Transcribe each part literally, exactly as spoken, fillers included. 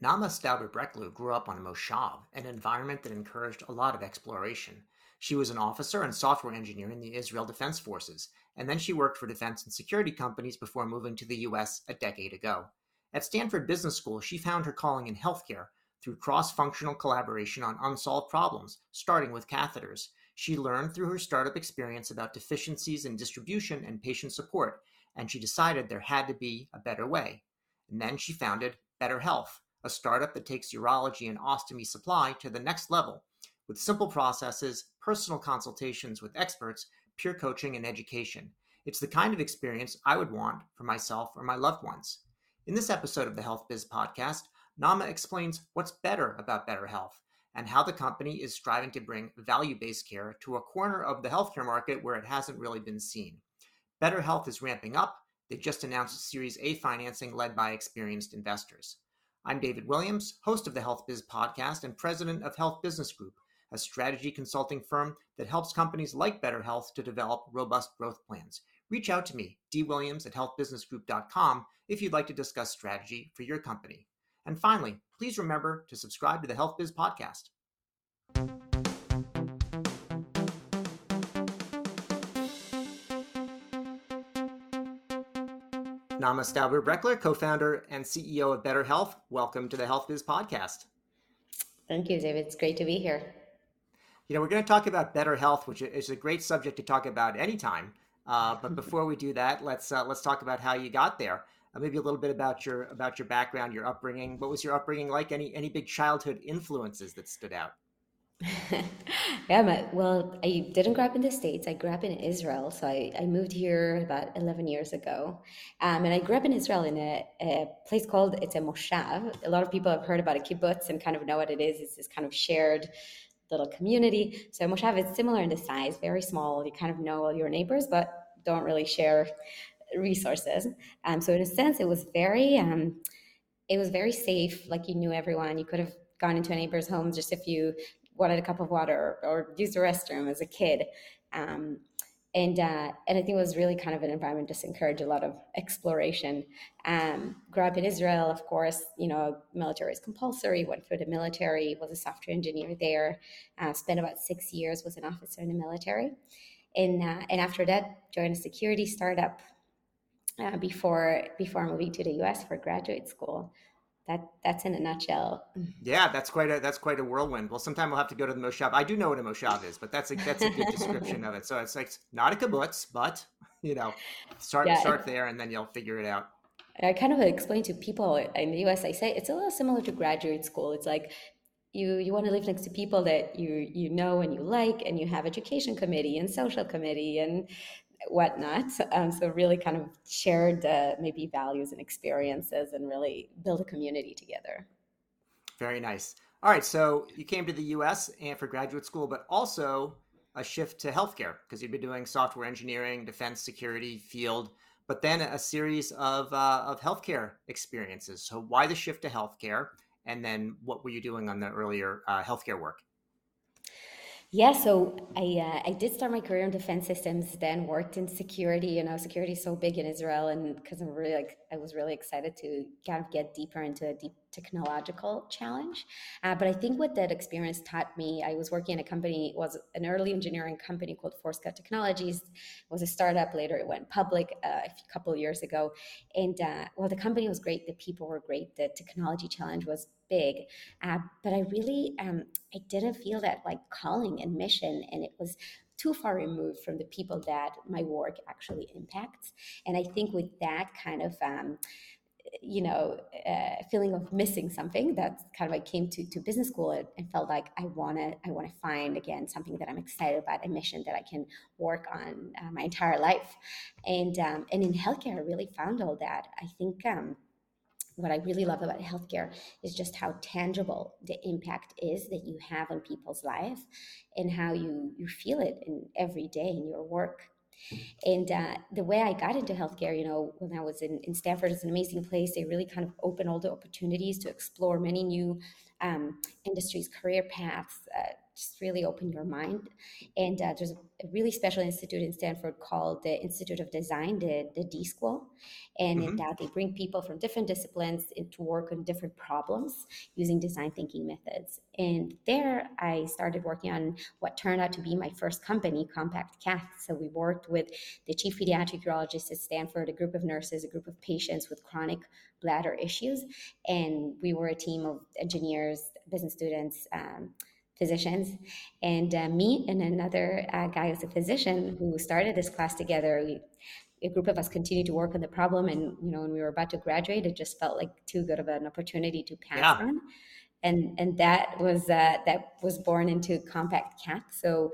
Naama Stauder-Breckler grew up on Moshav, an environment that encouraged a lot of exploration. She was an officer and software engineer in the Israel Defense Forces, and then she worked for defense and security companies before moving to the U S a decade ago. At Stanford Business School, she found her calling in healthcare through cross-functional collaboration on unsolved problems, starting with catheters. She learned through her startup experience about deficiencies in distribution and patient support, and she decided there had to be a better way. And then she founded Better Health, a startup that takes urology and ostomy supply to the next level with simple processes, personal consultations with experts, peer coaching, and education. It's the kind of experience I would want for myself or my loved ones. In this episode of the Health Biz Podcast, Naama explains what's better about Better Health and how the company is striving to bring value-based care to a corner of the healthcare market where it hasn't really been seen. Better Health is ramping up. They just announced Series A financing led by experienced investors. I'm David Williams, host of the Health Biz Podcast and president of Health Business Group, a strategy consulting firm that helps companies like Better Health to develop robust growth plans. Reach out to me, dwilliams at health business group dot com, if you'd like to discuss strategy for your company. And finally, please remember to subscribe to the Health Biz Podcast. Naama Stauder-Breckler, co-founder and C E O of Better Health, welcome to the Health Biz Podcast. Thank you, David. It's great to be here. You know, we're going to talk about Better Health, which is a great subject to talk about anytime. Uh, but before we do that, let's uh, let's talk about how you got there. Uh, maybe a little bit about your about your background, your upbringing. What was your upbringing like? Any any big childhood influences that stood out? yeah, my, well, I didn't grow up in the States. I grew up in Israel. So I, I moved here about eleven years ago. Um, and I grew up in Israel in a, a place called, it's a Moshav. A lot of people have heard about a kibbutz and kind of know what it is. It's this kind of shared little community. So a Moshav is similar in the size, very small. You kind of know all your neighbors, but don't really share resources. Um, so in a sense, it was very, um, it was very safe. Like you knew everyone. You could have gone into a neighbor's home just if you wanted a cup of water or, or used the restroom as a kid. Um, and uh, and I think it was really kind of an environment that encouraged a lot of exploration. Um, grew up in Israel, of course, you know, military is compulsory, went through the military, was a software engineer there, uh, spent about six years, was an officer in the military. And uh, and after that, joined a security startup uh, before before moving to the U S for graduate school. That that's in a nutshell. Yeah, that's quite a that's quite a whirlwind. Well, sometime we'll have to go to the Moshav. I do know what a Moshav is, but that's a that's a good description of it. So it's like not a kibbutz, but you know, start yeah, start there and then you'll figure it out. I kind of explain to people in the U S, I say it's a little similar to graduate school. It's like you you want to live next to people that you you know and you like, and you have education committee and social committee and whatnot. Um, so really kind of shared uh, maybe values and experiences and really build a community together. Very nice. All right. So you came to the U S and for graduate school, but also a shift to healthcare because you've been doing software engineering, defense, security field, but then a series of, uh, of healthcare experiences. So why the shift to healthcare? And then what were you doing on the earlier uh, healthcare work? Yeah, so I uh, I did start my career in defense systems, then worked in security. You know, security is so big in Israel, and because I'm really like I was really excited to kind of get deeper into a deep technological challenge. Uh, but I think what that experience taught me, I was working in a company, it was an early engineering company called Forsca Technologies. It was a startup. Later, it went public uh, a couple of years ago. And uh, while the company was great, the people were great, the technology challenge was big, uh, but I really um, I didn't feel that like calling and mission, and it was too far removed from the people that my work actually impacts. And I think with that kind of um, you know uh, feeling of missing something, that's kind of I came to to business school and, and felt like I wanna I wanna find again something that I'm excited about, a mission that I can work on uh, my entire life. And um, and in healthcare, I really found all that. I think. Um, What I really love about healthcare is just how tangible the impact is that you have on people's life and how you, you feel it in every day in your work. And uh, the way I got into healthcare, you know, when I was in, in Stanford, it's an amazing place. They really kind of open all the opportunities to explore many new um, industries, career paths, uh, just really open your mind. And uh, there's a really special institute in Stanford called the Institute of Design, the, the D School. And mm-hmm. in that, they bring people from different disciplines in to work on different problems using design thinking methods. And there I started working on what turned out to be my first company, CompactCath. So we worked with the chief pediatric urologist at Stanford, a group of nurses, a group of patients with chronic bladder issues. And we were a team of engineers, business students, um, physicians, and uh, me and another uh, guy who's a physician who started this class together. We, a group of us continued to work on the problem, and you know, when we were about to graduate, it just felt like too good of an opportunity to pass yeah. on, and and that was uh, that was born into CompactCath. So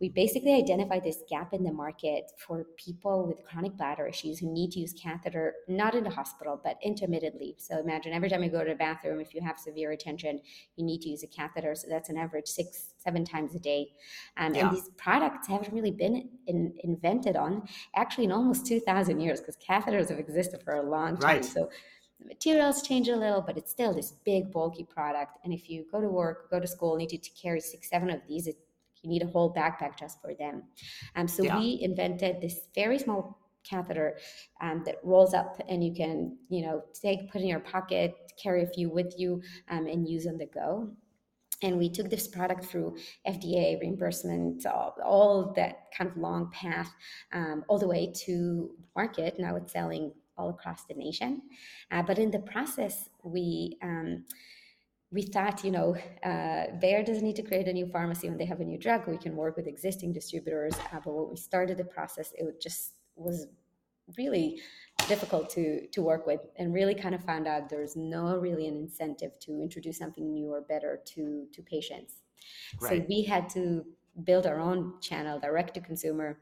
we basically identified this gap in the market for people with chronic bladder issues who need to use catheter, not in the hospital, but intermittently. So imagine every time you go to the bathroom, if you have severe retention, you need to use a catheter. So that's an average six, seven times a day. Um, yeah. And these products haven't really been in, invented on actually in almost two thousand years, because catheters have existed for a long time. Right. So the materials change a little, but it's still this big, bulky product. And if you go to work, go to school, need to, to carry six, seven of these, it, you need a whole backpack just for them. Um, so yeah. we invented this very small catheter um, that rolls up, and you can, you know, take, put in your pocket, carry a few with you, um, and use on the go. And we took this product through F D A reimbursement, all, all that kind of long path, um, all the way to market. Now it's selling all across the nation. Uh, but in the process, we... Um, We thought, you know, uh, Bayer doesn't need to create a new pharmacy when they have a new drug. We can work with existing distributors. Uh, but when we started the process, it just was really difficult to to work with, and really kind of found out there's no really an incentive to introduce something new or better to, to patients. Right. So we had to build our own channel, direct to consumer.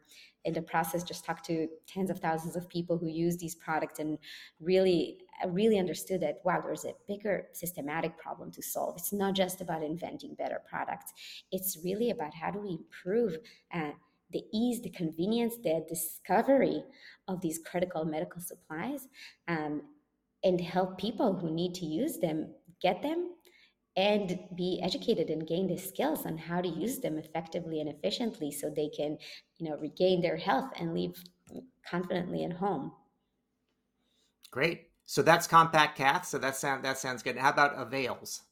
In the process, just talked to tens of thousands of people who use these products, and really, really understood that, wow, there's a bigger systematic problem to solve. It's not just about inventing better products. It's really about how do we improve uh, the ease, the convenience, the discovery of these critical medical supplies, um, and help people who need to use them get them, and be educated and gain the skills on how to use them effectively and efficiently, so they can, you know, regain their health and live confidently at home. Great. So that's CompactCath. So that sounds that sounds good. How about Avails?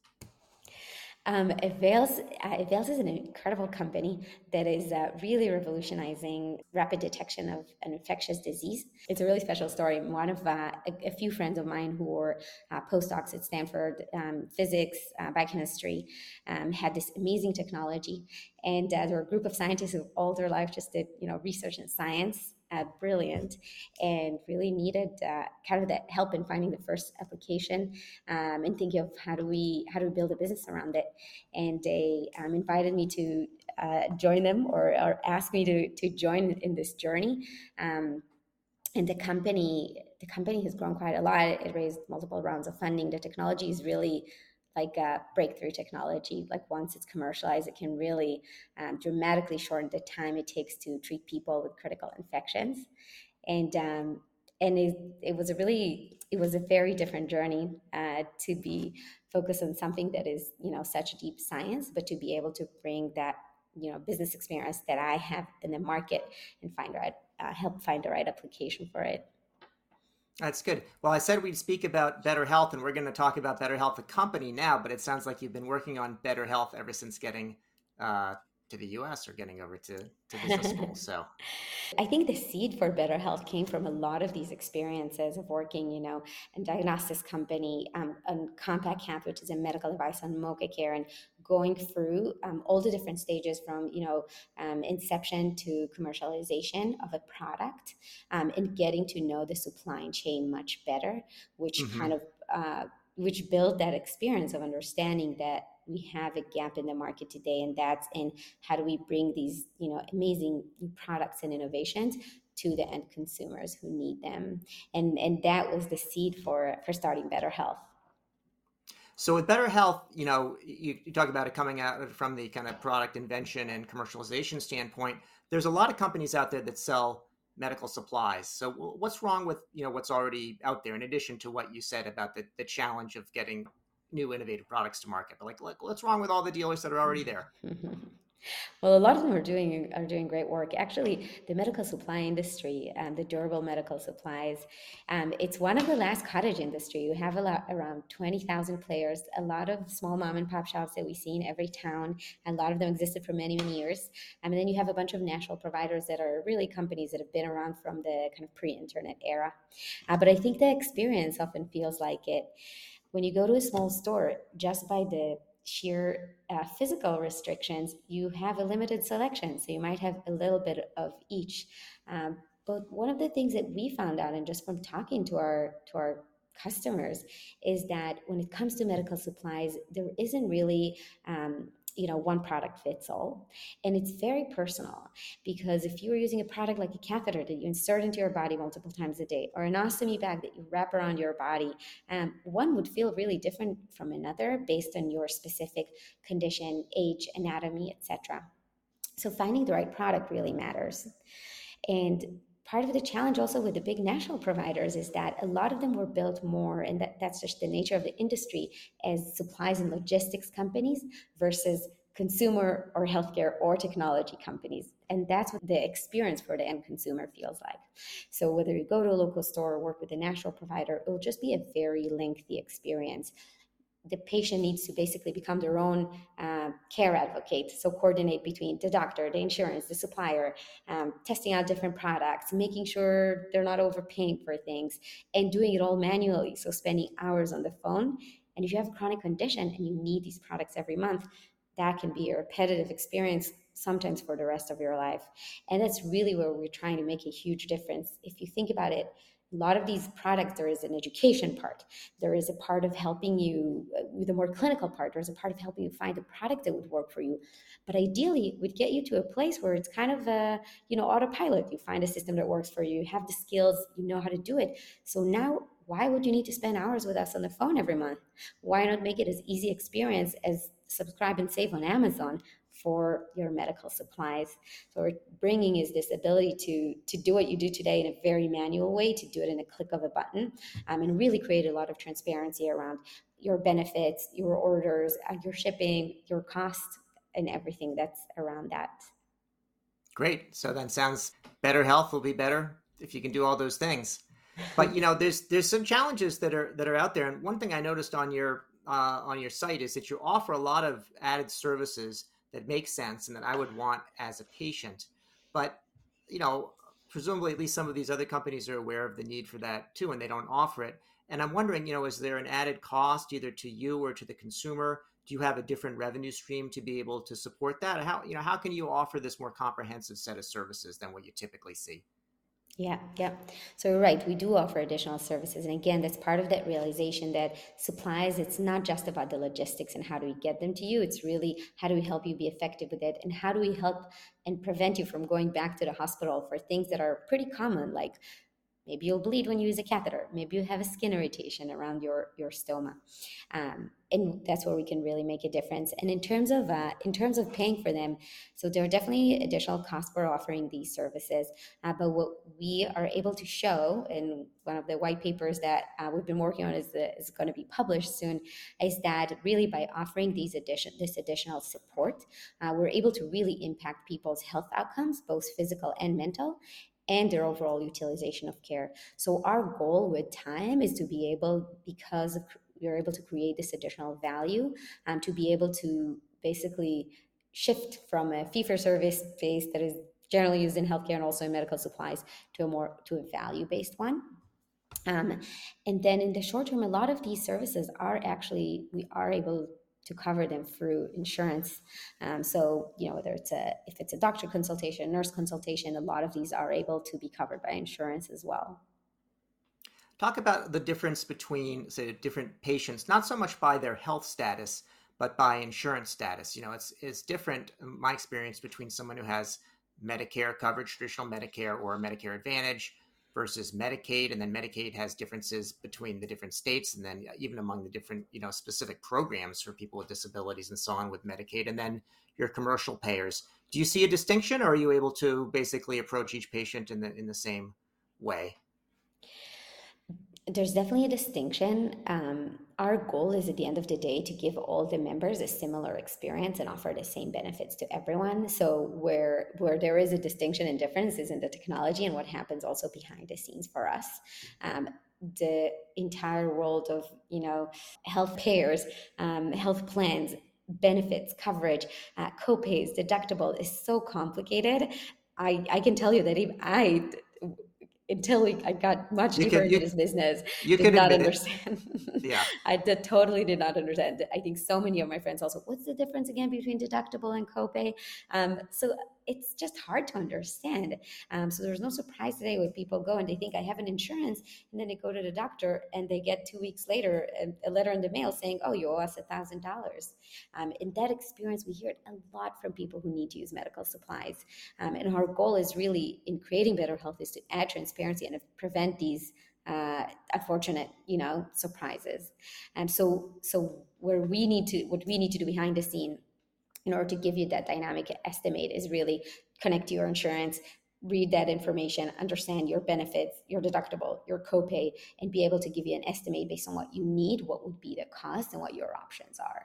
Um, Avails, uh, Avails is an incredible company that is uh, really revolutionizing rapid detection of an infectious disease. It's a really special story. One of uh, a, a few friends of mine who were uh, postdocs at Stanford, um, physics, uh, biochemistry, um, had this amazing technology. And uh, there were a group of scientists who all their life just did, you know, research in science. Uh, brilliant, and really needed uh, kind of that help in finding the first application, um, and thinking of how do we how do we build a business around it. And they um, invited me to uh, join them, or, or asked me to to join in this journey. Um, and the company the company has grown quite a lot. It raised multiple rounds of funding. The technology is really like a breakthrough technology. Like once it's commercialized, it can really um, dramatically shorten the time it takes to treat people with critical infections. And um, and it, it was a really, it was a very different journey uh, to be focused on something that is, you know, such deep science, but to be able to bring that, you know, business experience that I have in the market and find right, uh, help find the right application for it. That's good. Well, I said we'd speak about Better Health, and we're going to talk about Better Health, the company, now, but it sounds like you've been working on Better Health ever since getting uh, to the U S or getting over to, to business school. So I think the seed for Better Health came from a lot of these experiences of working, you know, in diagnostics company, um, on CompactCath, which is a medical device, on MochaCare, and going through um, all the different stages from, you know, um, inception to commercialization of a product, um, and getting to know the supply chain much better, which mm-hmm. kind of, uh, which built that experience of understanding that we have a gap in the market today, and that's in how do we bring these, you know, amazing products and innovations to the end consumers who need them. And and that was the seed for, for starting Better Health. So with Better Health, you know, you, you talk about it coming out from the kind of product invention and commercialization standpoint. There's a lot of companies out there that sell medical supplies. So what's wrong with, you know, what's already out there, in addition to what you said about the, the challenge of getting new innovative products to market. But like, like what's wrong with all the dealers that are already there? Mm-hmm. Well, a lot of them are doing are doing great work. Actually, the medical supply industry, um, the durable medical supplies, um, it's one of the last cottage industry. You have a lot, around twenty thousand players, a lot of small mom and pop shops that we see in every town. A lot of them existed for many, many years. Um, and then you have a bunch of national providers that are really companies that have been around from the kind of pre-internet era. Uh, but I think the experience often feels like it. When you go to a small store, just by the sheer uh, physical restrictions, you have a limited selection. So you might have a little bit of each. Um, but one of the things that we found out, and just from talking to our to our customers, is that when it comes to medical supplies, there isn't really um, you know, one product fits all. And it's very personal, because if you were using a product like a catheter that you insert into your body multiple times a day, or an ostomy bag that you wrap around your body, um, one would feel really different from another based on your specific condition, age, anatomy, et cetera. So finding the right product really matters. And part of the challenge also with the big national providers is that a lot of them were built more, and that, that's just the nature of the industry, as supplies and logistics companies versus consumer or healthcare or technology companies. And that's what the experience for the end consumer feels like. So whether you go to a local store or work with a national provider, it will just be a very lengthy experience. The patient needs to basically become their own uh, care advocate. So coordinate between the doctor, the insurance, the supplier, um, testing out different products, making sure they're not overpaying for things, and doing it all manually. So spending hours on the phone. And if you have a chronic condition and you need these products every month, that can be a repetitive experience sometimes for the rest of your life. And that's really where we're trying to make a huge difference. If you think about it, a lot of these products, there is an education part. There is a part of helping you with a more clinical part. There's a part of helping you find a product that would work for you. But ideally, it would get you to a place where it's kind of a, you know, autopilot. You find a system that works for you. You have the skills. You know how to do it. So now, why would you need to spend hours with us on the phone every month? Why not make it as easy experience as subscribe and save on Amazon for your medical supplies? So what we're bringing is this ability to to do what you do today in a very manual way, to do it in a click of a button, um, and really create a lot of transparency around your benefits, your orders, uh, your shipping, your costs, and everything that's around that. Great. So then sounds better health will be better if you can do all those things. But you know, there's there's some challenges that are that are out there. And one thing I noticed on your uh, on your site is that you offer a lot of added services that makes sense and that I would want as a patient. But, you know, presumably at least some of these other companies are aware of the need for that too, and they don't offer it. And I'm wondering, you know, is there an added cost either to you or to the consumer? Do you have a different revenue stream to be able to support that? How, you know, how can you offer this more comprehensive set of services than what you typically see? Yeah, yeah. So you're right, we do offer additional services. And again, that's part of that realization that supplies, it's not just about the logistics and how do we get them to you. It's really how do we help you be effective with it, and how do we help and prevent you from going back to the hospital for things that are pretty common, like maybe you'll bleed when you use a catheter. Maybe you have a skin irritation around your, your stoma. Um, and that's where we can really make a difference. And in terms of uh, in terms of paying for them, so there are definitely additional costs for offering these services. Uh, but what we are able to show in one of the white papers that uh, we've been working on is, the, is going to be published soon, is that really by offering these addition, this additional support, uh, we're able to really impact people's health outcomes, both physical and mental, and their overall utilization of care. So our goal with time is to be able, because we're able to create this additional value, um, to be able to basically shift from a fee-for-service base that is generally used in healthcare and also in medical supplies to a more to a value-based one. Um, and then in the short term, a lot of these services are actually, we are able to cover them through insurance. Um, so, you know, whether it's a, if it's a doctor consultation, nurse consultation, a lot of these are able to be covered by insurance as well. Talk about the difference between, say, different patients, not so much by their health status, but by insurance status. You know, it's, it's different, in my experience, between someone who has Medicare coverage, traditional Medicare or Medicare Advantage, versus Medicaid, and then Medicaid has differences between the different states, and then even among the different, you know, specific programs for people with disabilities and so on with Medicaid, and then your commercial payers. Do you see a distinction, or are you able to basically approach each patient in the in the same way? There's definitely a distinction. Um, our goal is at the end of the day to give all the members a similar experience and offer the same benefits to everyone. So where where there is a distinction and difference is in the technology and what happens also behind the scenes for us. Um, the entire world of, you know, health payers, um, health plans, benefits, coverage, uh, co-pays, deductible is so complicated. I, I can tell you that even I... Until we, I got much deeper can, you, into this business, you did not understand. Yeah, I did, totally did not understand. I think so many of my friends also, what's the difference again between deductible and copay? Um, so it's just hard to understand. Um, so there's no surprise today when people go and they think I have an insurance, and then they go to the doctor and they get two weeks later a, a letter in the mail saying, oh, you owe us a thousand dollars. In that experience, we hear it a lot from people who need to use medical supplies. Um, and our goal is really in creating Better Health is to add transparency and prevent these uh, unfortunate, you know, surprises. And so, so where we need to, what we need to do behind the scene in order to give you that dynamic estimate is really connect to your insurance, read that information, understand your benefits, your deductible, your copay, and be able to give you an estimate based on what you need, what would be the cost, and what your options are.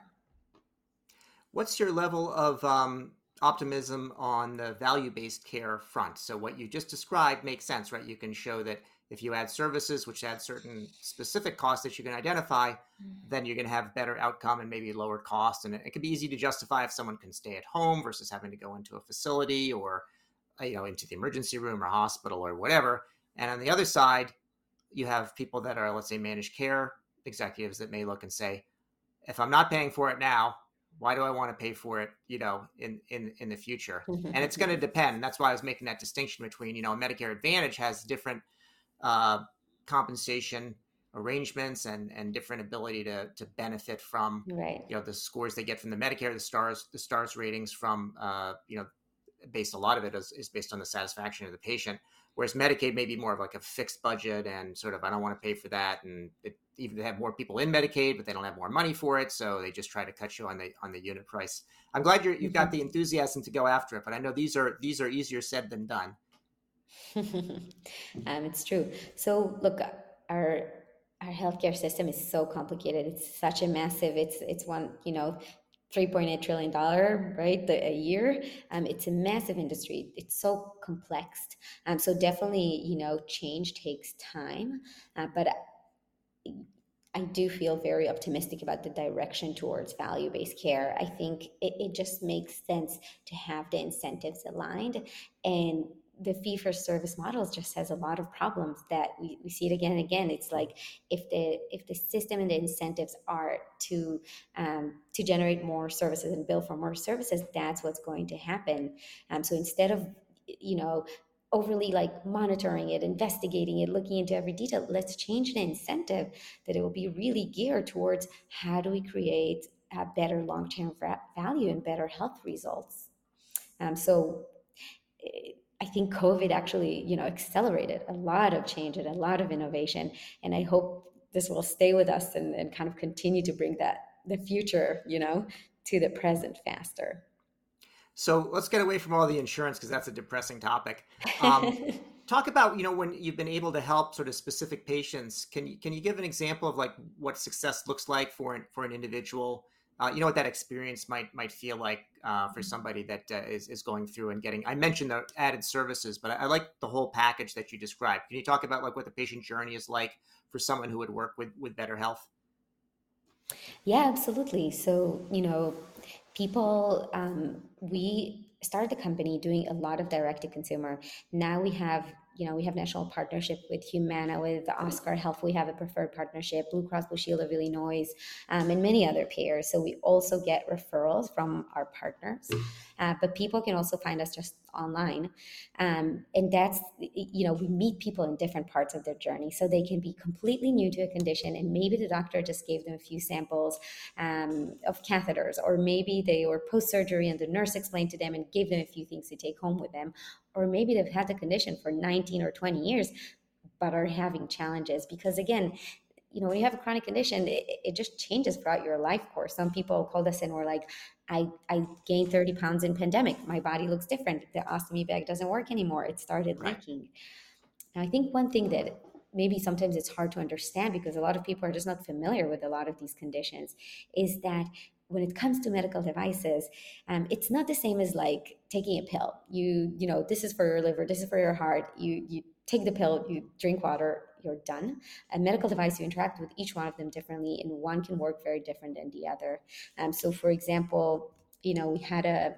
What's your level of um, optimism on the value-based care front? So what you just described makes sense, right? You can show that if you add services, which add certain specific costs that you can identify, then you're going to have better outcome and maybe lower cost. And it, it can be easy to justify if someone can stay at home versus having to go into a facility or, you know, into the emergency room or hospital or whatever. And on the other side, you have people that are, let's say, managed care executives that may look and say, if I'm not paying for it now, why do I want to pay for it, you know, in, in, in the future? And it's going to depend. That's why I was making that distinction between, you know, Medicare Advantage has different uh, compensation arrangements and, and different ability to, to benefit from, right, you know, the scores they get from the Medicare, the stars, the stars ratings from, uh, you know, based a lot of it is, is based on the satisfaction of the patient. Whereas Medicaid may be more of like a fixed budget and sort of, I don't want to pay for that. And it, even they have more people in Medicaid, but they don't have more money for it. So they just try to cut you on the, on the unit price. I'm glad you're, you've got the enthusiasm to go after it, but I know these are, these are easier said than done. um, it's true. So look, our, our healthcare system is so complicated. It's such a massive, it's, it's one, you know, three point eight trillion dollars, right, a year. Um, it's a massive industry. It's so complex. Um, so definitely, you know, change takes time, uh, but I, I do feel very optimistic about the direction towards value-based care. I think it, it just makes sense to have the incentives aligned, and the fee-for-service model just has a lot of problems that we, we see it again and again. It's like if the if the system and the incentives are to um, to generate more services and bill for more services, that's what's going to happen. Um, so instead of, you know, overly like monitoring it, investigating it, looking into every detail, let's change the incentive that it will be really geared towards how do we create a better long-term value and better health results. Um, so. It, I think COVID actually, you know, accelerated a lot of change and a lot of innovation. And I hope this will stay with us and, and kind of continue to bring that the future, you know, to the present faster. So let's get away from all the insurance because that's a depressing topic. Um, talk about, you know, when you've been able to help sort of specific patients, can you, can you give an example of like what success looks like for an, for an individual? Uh, you know, what that experience might might feel like uh, for somebody that uh, is, is going through and getting, I mentioned the added services, but I, I like the whole package that you described. Can you talk about like what the patient journey is like for someone who would work with, with Better Health? Yeah, absolutely. So, you know, people, um, we started the company doing a lot of direct to consumer. Now we have You know, we have national partnership with Humana, with Oscar Health. We have a preferred partnership, Blue Cross Blue Shield of Illinois, um, and many other payers. So we also get referrals from our partners. Uh, but people can also find us just online. Um, and that's, you know, we meet people in different parts of their journey. So they can be completely new to a condition. And maybe the doctor just gave them a few samples um, of catheters, or maybe they were post-surgery and the nurse explained to them and gave them a few things to take home with them. Or maybe they've had the condition for nineteen or twenty years, but are having challenges because, again, you know, when you have a chronic condition, it, it just changes throughout your life course. Some people called us and were like, I, I gained thirty pounds in pandemic. My body looks different. The ostomy bag doesn't work anymore. It started leaking. Now, I think one thing that maybe sometimes it's hard to understand because a lot of people are just not familiar with a lot of these conditions, is that when it comes to medical devices, um, it's not the same as like taking a pill. You, you know, this is for your liver, this is for your heart. You, you take the pill, you drink water, you're done. A medical device, you interact with each one of them differently, and one can work very different than the other. Um, so for example, you know, we had a,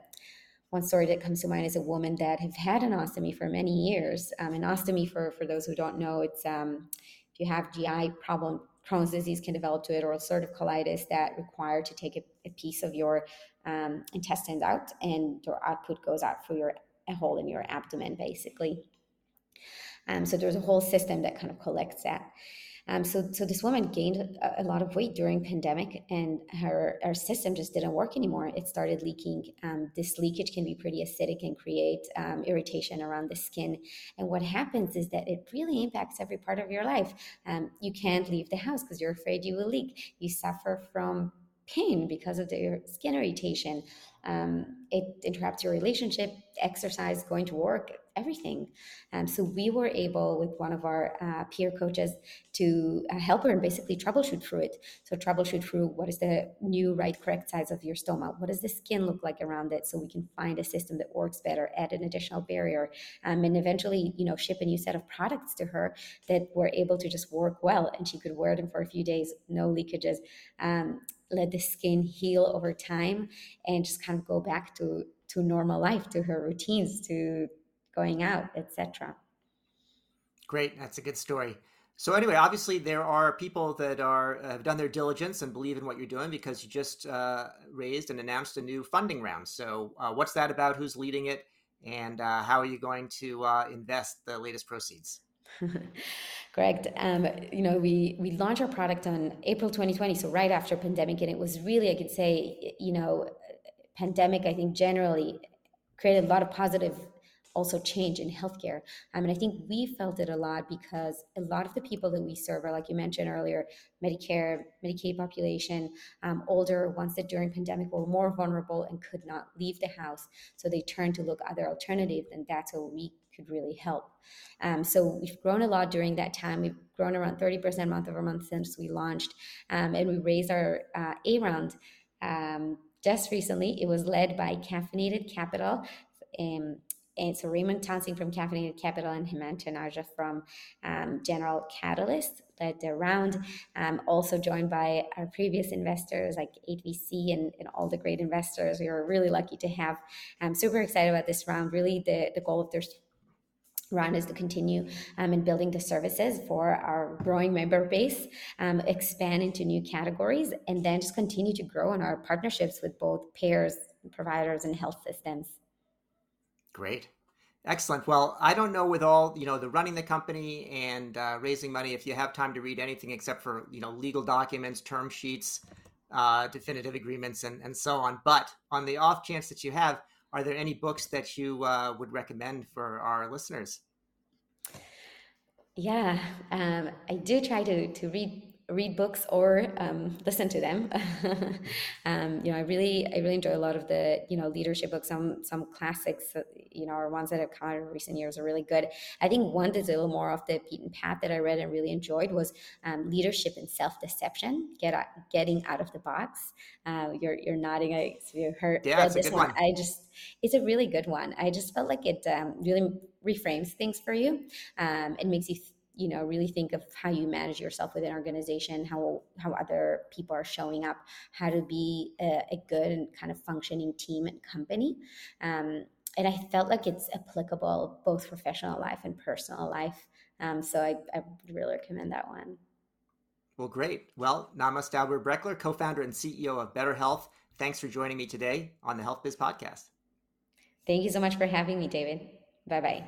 one story that comes to mind is a woman that have had an ostomy for many years. Um, an ostomy, for, for those who don't know, it's um, if you have G I problem, Crohn's disease can develop to it, or ulcerative colitis that require to take a, a piece of your um, intestines out, and your output goes out through your a hole in your abdomen, basically. Um, so there's a whole system that kind of collects that. Um, so, so this woman gained a, a lot of weight during pandemic, and her, her system just didn't work anymore. It started leaking. Um, this leakage can be pretty acidic and create um, irritation around the skin. And what happens is that it really impacts every part of your life. Um, you can't leave the house because you're afraid you will leak. You suffer from pain because of the skin irritation. Um, it interrupts your relationship, exercise, going to work, everything. Um, so we were able, with one of our uh, peer coaches, to uh, help her and basically troubleshoot through it. So troubleshoot through what is the new, right, correct size of your stoma? What does the skin look like around it? So we can find a system that works better, add an additional barrier, um, and eventually, you know, ship a new set of products to her that were able to just work well, and she could wear them for a few days, no leakages, um, let the skin heal over time, and just kind of go back to, to normal life, to her routines, to going out, et cetera. Great. That's a good story. So anyway, obviously there are people that are have done their diligence and believe in what you're doing, because you just uh, raised and announced a new funding round. So uh, what's that about? Who's leading it? And uh, how are you going to uh, invest the latest proceeds? Correct. Um, you know, we, we launched our product on April twenty twenty, so right after pandemic. And it was really, I could say, you know, pandemic, I think generally created a lot of positive also change in healthcare. I mean, I think we felt it a lot because a lot of the people that we serve are, like you mentioned earlier, Medicare, Medicaid population, um, older ones that during pandemic were more vulnerable and could not leave the house. So they turned to look other alternatives, and that's where we could really help. Um, so we've grown a lot during that time. We've grown around thirty percent month over month since we launched, um, and we raised our uh, A round um, just recently. It was led by Caffeinated Capital, um, and so Raymond Townsend from Caffeinated Capital and Himanta Narja from um, General Catalyst led the round, um, also joined by our previous investors like eight V C and, and all the great investors we were really lucky to have. I'm super excited about this round. Really, the, the goal of this round is to continue um, in building the services for our growing member base, um, expand into new categories, and then just continue to grow on our partnerships with both payers, providers, and health systems. Great. Excellent. Well, I don't know with all, you know, the running the company and uh, raising money, if you have time to read anything except for, you know, legal documents, term sheets, uh, definitive agreements, and, and so on. But on the off chance that you have, are there any books that you uh, would recommend for our listeners? Yeah, um, I do try to, to read read books or um, listen to them. um, you know, I really, I really enjoy a lot of the, you know, leadership books. Some, some classics, you know, or ones that have come out in recent years are really good. I think one that's a little more off the beaten path that I read and really enjoyed was um, Leadership and Self-Deception. Get out, getting out of the box. Uh, you're, you're nodding. I so you heard yeah, it's this a good one. one. I just, it's a really good one. I just felt like it um, really reframes things for you. Um, it makes you. Th- you know, really think of how you manage yourself within an organization, how how other people are showing up, how to be a, a good and kind of functioning team and company. Um, and I felt like it's applicable both professional life and personal life. Um, so I, I would really recommend that one. Well, great. Well, Naama Stauder-Breckler, co-founder and C E O of Better Health, thanks for joining me today on the Health Biz Podcast. Thank you so much for having me, David. Bye-bye.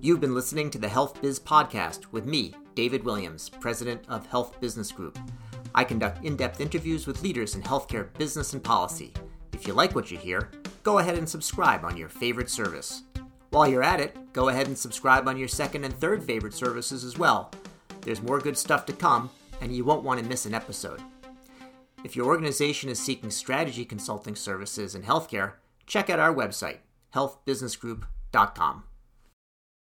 You've been listening to the Health Biz Podcast with me, David Williams, president of Health Business Group. I conduct in-depth interviews with leaders in healthcare business and policy. If you like what you hear, go ahead and subscribe on your favorite service. While you're at it, go ahead and subscribe on your second and third favorite services as well. There's more good stuff to come, and you won't want to miss an episode. If your organization is seeking strategy consulting services in healthcare, check out our website, health business group dot com.